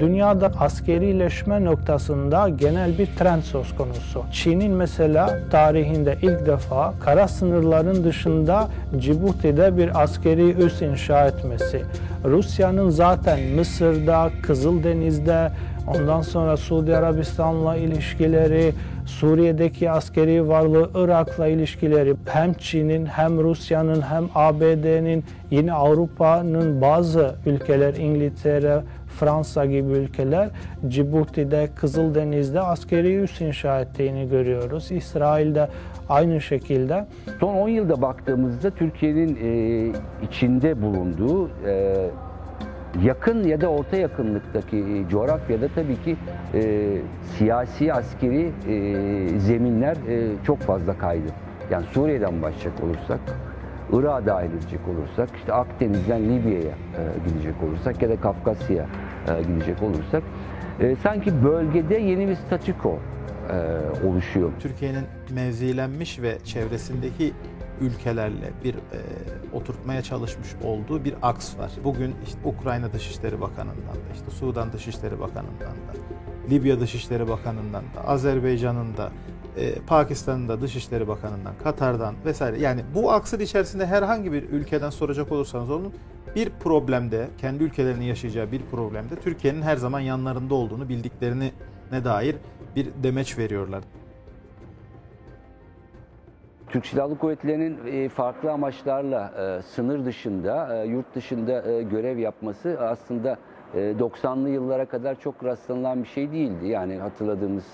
dünyada askerileşme noktasında genel bir trend söz konusu. Çin'in mesela tarihinde ilk defa kara sınırların dışında Cibuti'de bir askeri üs inşa etmesi, Rusya'nın zaten Mısır'da, Kızıldeniz'de, ondan sonra Suudi Arabistan'la ilişkileri, Suriye'deki askeri varlığı, Irak'la ilişkileri, hem Çin'in, hem Rusya'nın, hem ABD'nin, yine Avrupa'nın bazı ülkeler, İngiltere, Fransa gibi ülkeler Cibuti'de, Kızıldeniz'de askeri üs inşa ettiğini görüyoruz. İsrail'de aynı şekilde. Son 10 yılda baktığımızda Türkiye'nin içinde bulunduğu yakın ya da orta yakınlıktaki coğrafyada tabii ki siyasi, askeri zeminler çok fazla kaydı. Yani Suriye'den başlayacak olursak, Irak'a dahil edecek olursak, işte Akdeniz'den Libya'ya gidecek olursak ya da Kafkasya'ya gidecek olursak sanki bölgede yeni bir statüko oluşuyor. Türkiye'nin mevzilenmiş ve çevresindeki ülkelerle bir oturtmaya çalışmış olduğu bir aks var. Bugün işte Ukrayna Dışişleri Bakanı'ndan da, işte Sudan Dışişleri Bakanı'ndan da, Libya Dışişleri Bakanı'ndan da, Azerbaycan'ın da, Pakistan'ın da Dışişleri Bakanı'ndan, Katar'dan vesaire. Yani bu aksın içerisinde herhangi bir ülkeden soracak olursanız onun bir problemde, kendi ülkelerinin yaşayacağı bir problemde Türkiye'nin her zaman yanlarında olduğunu bildiklerine dair bir demeç veriyorlar. Türk Silahlı Kuvvetleri'nin farklı amaçlarla sınır dışında, yurt dışında görev yapması aslında 90'lı yıllara kadar çok rastlanılan bir şey değildi. Yani hatırladığımız,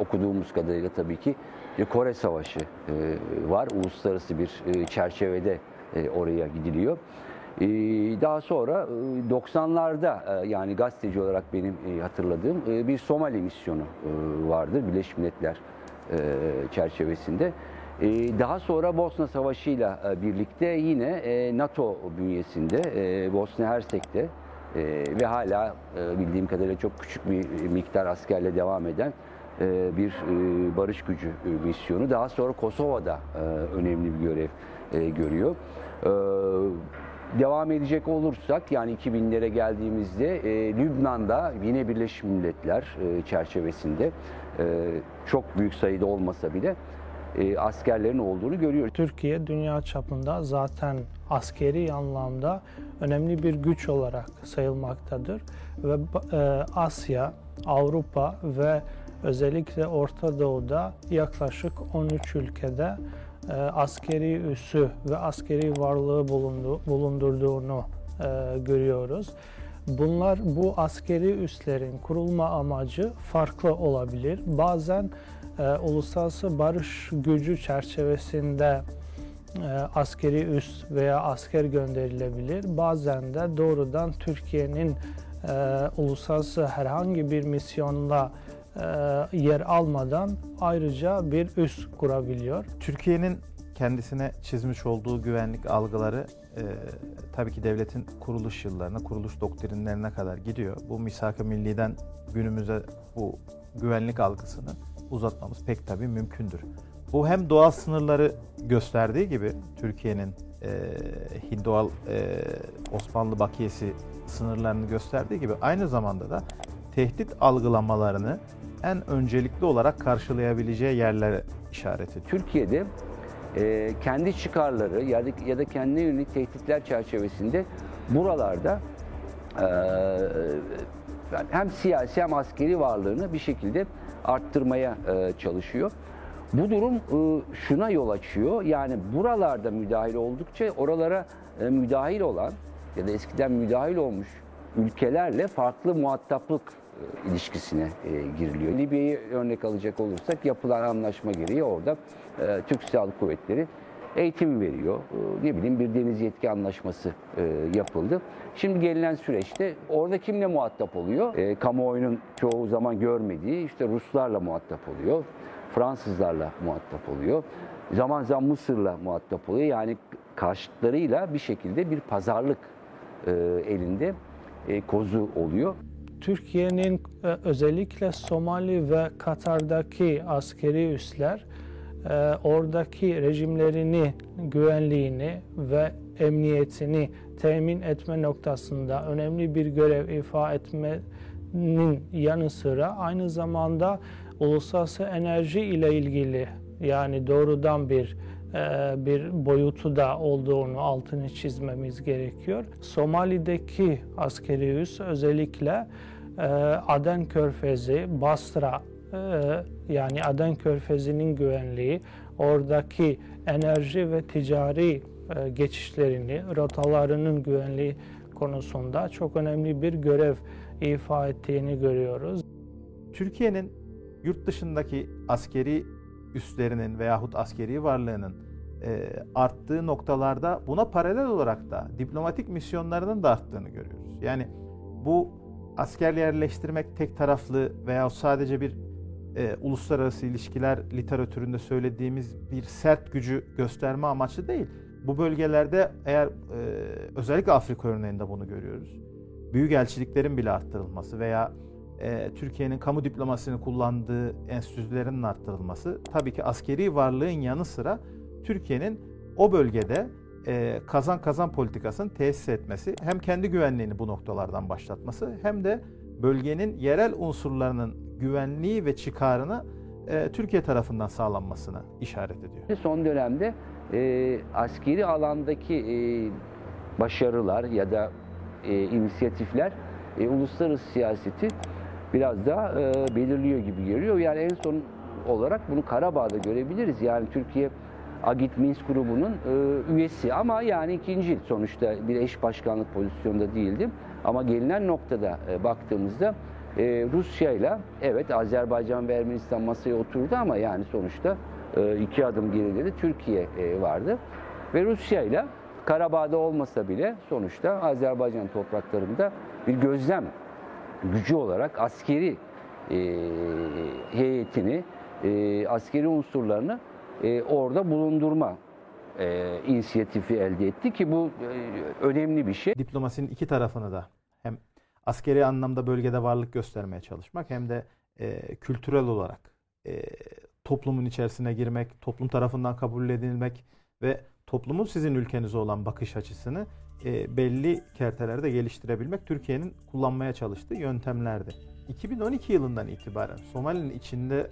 okuduğumuz kadarıyla tabii ki Kore Savaşı var. Uluslararası bir çerçevede oraya gidiliyor. Daha sonra 90'larda yani gazeteci olarak benim hatırladığım bir Somali misyonu vardır Birleşmiş Milletler çerçevesinde. Daha sonra Bosna Savaşı ile birlikte yine NATO bünyesinde, Bosna Hersek'te ve hala bildiğim kadarıyla çok küçük bir miktar askerle devam eden bir barış gücü misyonu. Daha sonra Kosova'da önemli bir görev görüyor. Devam edecek olursak yani 2000'lere geldiğimizde Lübnan'da yine Birleşmiş Milletler çerçevesinde çok büyük sayıda olmasa bile askerlerin olduğunu görüyoruz. Türkiye dünya çapında zaten askeri anlamda önemli bir güç olarak sayılmaktadır ve Asya, Avrupa ve özellikle Orta Doğu'da yaklaşık 13 ülkede askeri üssü ve askeri varlığı bulundurduğunu görüyoruz. Bu askeri üslerin kurulma amacı farklı olabilir. Bazen uluslararası barış gücü çerçevesinde askeri üs veya asker gönderilebilir. Bazen de doğrudan Türkiye'nin uluslararası herhangi bir misyonla yer almadan ayrıca bir üs kurabiliyor. Türkiye'nin kendisine çizmiş olduğu güvenlik algıları tabii ki devletin kuruluş yıllarına, kuruluş doktrinlerine kadar gidiyor. Bu Misak-ı Milli'den günümüze bu güvenlik algısını uzatmamız pek tabii mümkündür. Bu hem doğal sınırları gösterdiği gibi Türkiye'nin doğal Osmanlı bakiyesi sınırlarını gösterdiği gibi aynı zamanda da tehdit algılamalarını en öncelikli olarak karşılayabileceği yerlere işaret ediyor. Türkiye'de kendi çıkarları ya da kendine yönelik tehditler çerçevesinde buralarda hem siyasi hem askeri varlığını bir şekilde arttırmaya çalışıyor. Bu durum şuna yol açıyor. Yani buralarda müdahil oldukça oralara müdahil olan ya da eskiden müdahil olmuş ülkelerle farklı muhataplık ilişkisine giriliyor. Libya'yı örnek alacak olursak yapılan anlaşma gereği orada Türk Silahlı Kuvvetleri eğitim veriyor. Bir deniz yetki anlaşması yapıldı. Şimdi gelinen süreçte orada kimle muhatap oluyor? Kamuoyunun çoğu zaman görmediği işte Ruslarla muhatap oluyor. Fransızlarla muhatap oluyor. Zaman zaman Mısır'la muhatap oluyor. Yani karşıtlarıyla bir şekilde bir pazarlık elinde kozu oluyor. Türkiye'nin özellikle Somali ve Katar'daki askeri üsler oradaki rejimlerini, güvenliğini ve emniyetini temin etme noktasında önemli bir görev ifa etme yanı sıra aynı zamanda uluslararası enerji ile ilgili yani doğrudan bir boyutu da olduğunu altını çizmemiz gerekiyor. Somali'deki askeri üs özellikle Aden Körfezi, Basra yani Aden Körfezi'nin güvenliği, oradaki enerji ve ticari geçişlerini, rotalarının güvenliği konusunda çok önemli bir görev ifa ettiğini görüyoruz. Türkiye'nin yurt dışındaki askeri üslerinin veyahut askeri varlığının arttığı noktalarda buna paralel olarak da diplomatik misyonlarının da arttığını görüyoruz. Yani bu asker yerleştirmek tek taraflı veya sadece bir uluslararası ilişkiler literatüründe söylediğimiz bir sert gücü gösterme amaçlı değil. Bu bölgelerde eğer özellikle Afrika örneğinde bunu görüyoruz. Büyükelçiliklerin bile arttırılması veya Türkiye'nin kamu diplomasisini kullandığı enstitülerin arttırılması tabii ki askeri varlığın yanı sıra Türkiye'nin o bölgede kazan kazan politikasını tesis etmesi, hem kendi güvenliğini bu noktalardan başlatması hem de bölgenin yerel unsurlarının güvenliği ve çıkarını Türkiye tarafından sağlanmasını işaret ediyor. Son dönemde askeri alandaki başarılar ya da inisiyatifler uluslararası siyaseti biraz daha belirliyor gibi geliyor. Yani en son olarak bunu Karabağ'da görebiliriz. Yani Türkiye Agit Minsk grubunun üyesi ama yani ikinci sonuçta bir eş başkanlık pozisyonunda değildi. Ama gelinen noktada baktığımızda Rusya'yla evet Azerbaycan ve Ermenistan masaya oturdu ama yani sonuçta iki adım geride de Türkiye vardı. Ve Rusya'yla Karabağ'da olmasa bile sonuçta Azerbaycan topraklarında bir gözlem gücü olarak askeri heyetini, askeri unsurlarını orada bulundurma inisiyatifi elde etti ki bu önemli bir şey. Diplomasinin iki tarafını da hem askeri anlamda bölgede varlık göstermeye çalışmak hem de kültürel olarak toplumun içerisine girmek, toplum tarafından kabul edilmek ve toplumun sizin ülkenize olan bakış açısını belli kertelerde geliştirebilmek Türkiye'nin kullanmaya çalıştığı yöntemlerdi. 2012 yılından itibaren Somali'nin içinde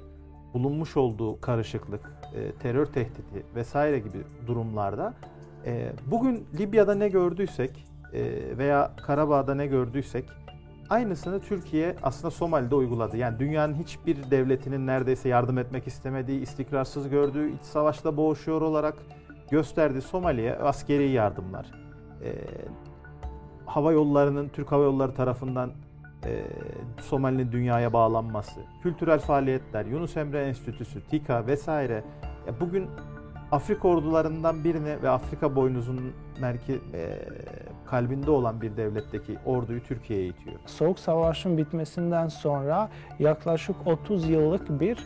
bulunmuş olduğu karışıklık, terör tehdidi vesaire gibi durumlarda bugün Libya'da ne gördüysek veya Karabağ'da ne gördüysek aynısını Türkiye aslında Somali'de uyguladı. Yani dünyanın hiçbir devletinin neredeyse yardım etmek istemediği, istikrarsız gördüğü, iç savaşla boğuşuyor olarak gösterdiği Somali'ye askeri yardımlar, hava yollarının Türk Hava Yolları tarafından Somali'nin dünyaya bağlanması, kültürel faaliyetler, Yunus Emre Enstitüsü, TİKA vesaire. Bugün Afrika ordularından birini ve Afrika boynuzunun kalbinde olan bir devletteki orduyu Türkiye'ye itiyor. Soğuk Savaş'ın bitmesinden sonra yaklaşık 30 yıllık bir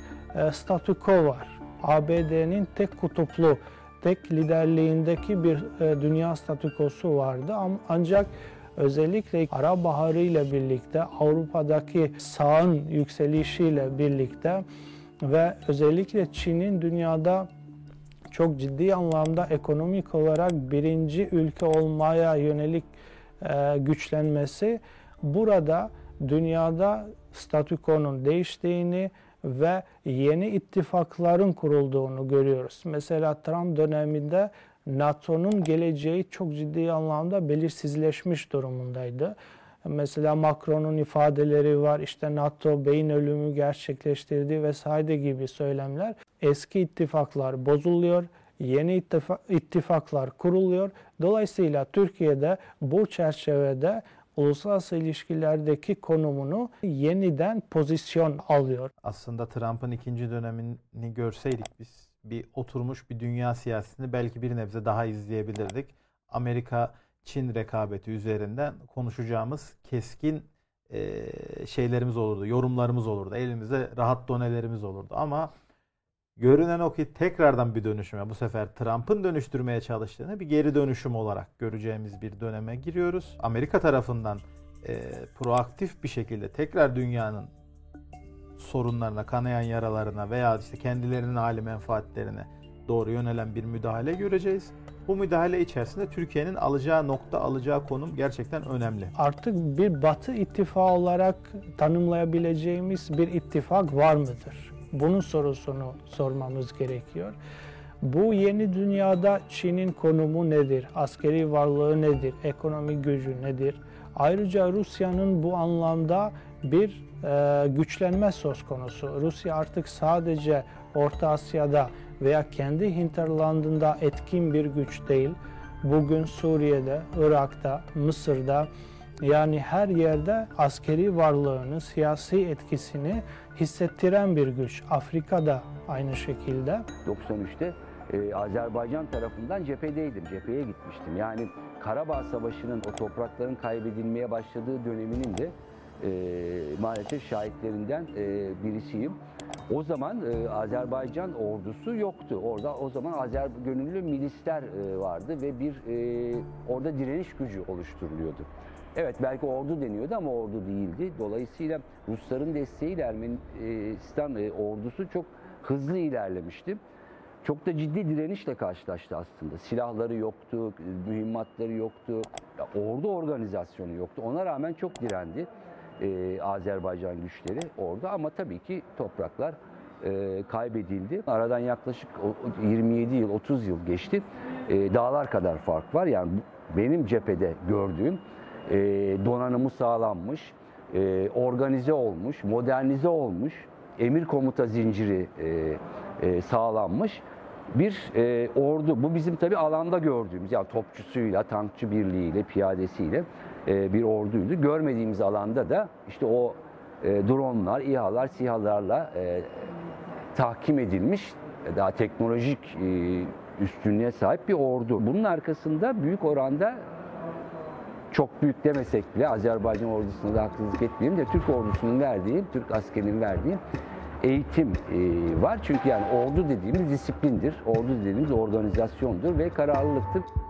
statu quo var. ABD'nin tek kutuplu, tek liderliğindeki bir dünya statükosu vardı ancak özellikle Arap Baharı ile birlikte Avrupa'daki sağın yükselişiyle birlikte ve özellikle Çin'in dünyada çok ciddi anlamda ekonomik olarak birinci ülke olmaya yönelik güçlenmesi burada dünyada statükonun değiştiğini ve yeni ittifakların kurulduğunu görüyoruz. Mesela Trump döneminde NATO'nun geleceği çok ciddi anlamda belirsizleşmiş durumundaydı. Mesela Macron'un ifadeleri var, işte NATO beyin ölümü gerçekleştirdi vesaire gibi söylemler. Eski ittifaklar bozuluyor, yeni ittifaklar kuruluyor. Dolayısıyla Türkiye'de bu çerçevede uluslararası ilişkilerdeki konumunu yeniden pozisyon alıyor. Aslında Trump'ın ikinci dönemini görseydik biz bir oturmuş bir dünya siyasetini belki bir nebze daha izleyebilirdik. Amerika-Çin rekabeti üzerinden konuşacağımız keskin şeylerimiz olurdu, yorumlarımız olurdu, elimizde rahat donelerimiz olurdu. Ama görünen o ki tekrardan bir dönüşüme, bu sefer Trump'ın dönüştürmeye çalıştığını bir geri dönüşüm olarak göreceğimiz bir döneme giriyoruz. Amerika tarafından proaktif bir şekilde tekrar dünyanın sorunlarına, kanayan yaralarına veya işte kendilerinin hali menfaatlerine doğru yönelen bir müdahale göreceğiz. Bu müdahale içerisinde Türkiye'nin alacağı nokta, alacağı konum gerçekten önemli. Artık bir Batı ittifakı olarak tanımlayabileceğimiz bir ittifak var mıdır? Bunun sorusunu sormamız gerekiyor. Bu yeni dünyada Çin'in konumu nedir? Askeri varlığı nedir? Ekonomik gücü nedir? Ayrıca Rusya'nın bu anlamda bir güçlenme söz konusu. Rusya artık sadece Orta Asya'da veya kendi hinterlandında etkin bir güç değil. Bugün Suriye'de, Irak'ta, Mısır'da, yani her yerde askeri varlığını, siyasi etkisini hissettiren bir güç. Afrika'da aynı şekilde. 93'te Azerbaycan tarafından cephedeydim, cepheye gitmiştim. Yani Karabağ Savaşı'nın o toprakların kaybedilmeye başladığı döneminin de maalesef şahitlerinden birisiyim. O zaman Azerbaycan ordusu yoktu. Orada o zaman gönüllü milisler vardı ve bir orada direniş gücü oluşturuluyordu. Evet, belki ordu deniyordu ama ordu değildi. Dolayısıyla Rusların desteğiyle Ermenistan ordusu çok hızlı ilerlemişti. Çok da ciddi direnişle karşılaştı aslında. Silahları yoktu, mühimmatları yoktu, ordu organizasyonu yoktu. Ona rağmen çok direndi Azerbaycan güçleri orada ama tabii ki topraklar kaybedildi. Aradan yaklaşık 27 yıl, 30 yıl geçti. Dağlar kadar fark var. Yani benim cephede gördüğüm donanımı sağlanmış, organize olmuş, modernize olmuş, emir komuta zinciri sağlanmış bir ordu. Bu bizim tabii alanda gördüğümüz, yani topçusuyla, tankçı birliğiyle, piyadesiyle bir orduydu. Görmediğimiz alanda da işte o dronlar, İHA'lar, SİHA'larla tahkim edilmiş, daha teknolojik üstünlüğe sahip bir ordu. Bunun arkasında büyük oranda, çok büyük demesek bile Azerbaycan ordusuna da haksızlık etmeyeyim de, Türk ordusunun verdiği, Türk askerinin verdiği eğitim var. Çünkü yani ordu dediğimiz disiplindir, ordu dediğimiz organizasyondur ve kararlılıktır.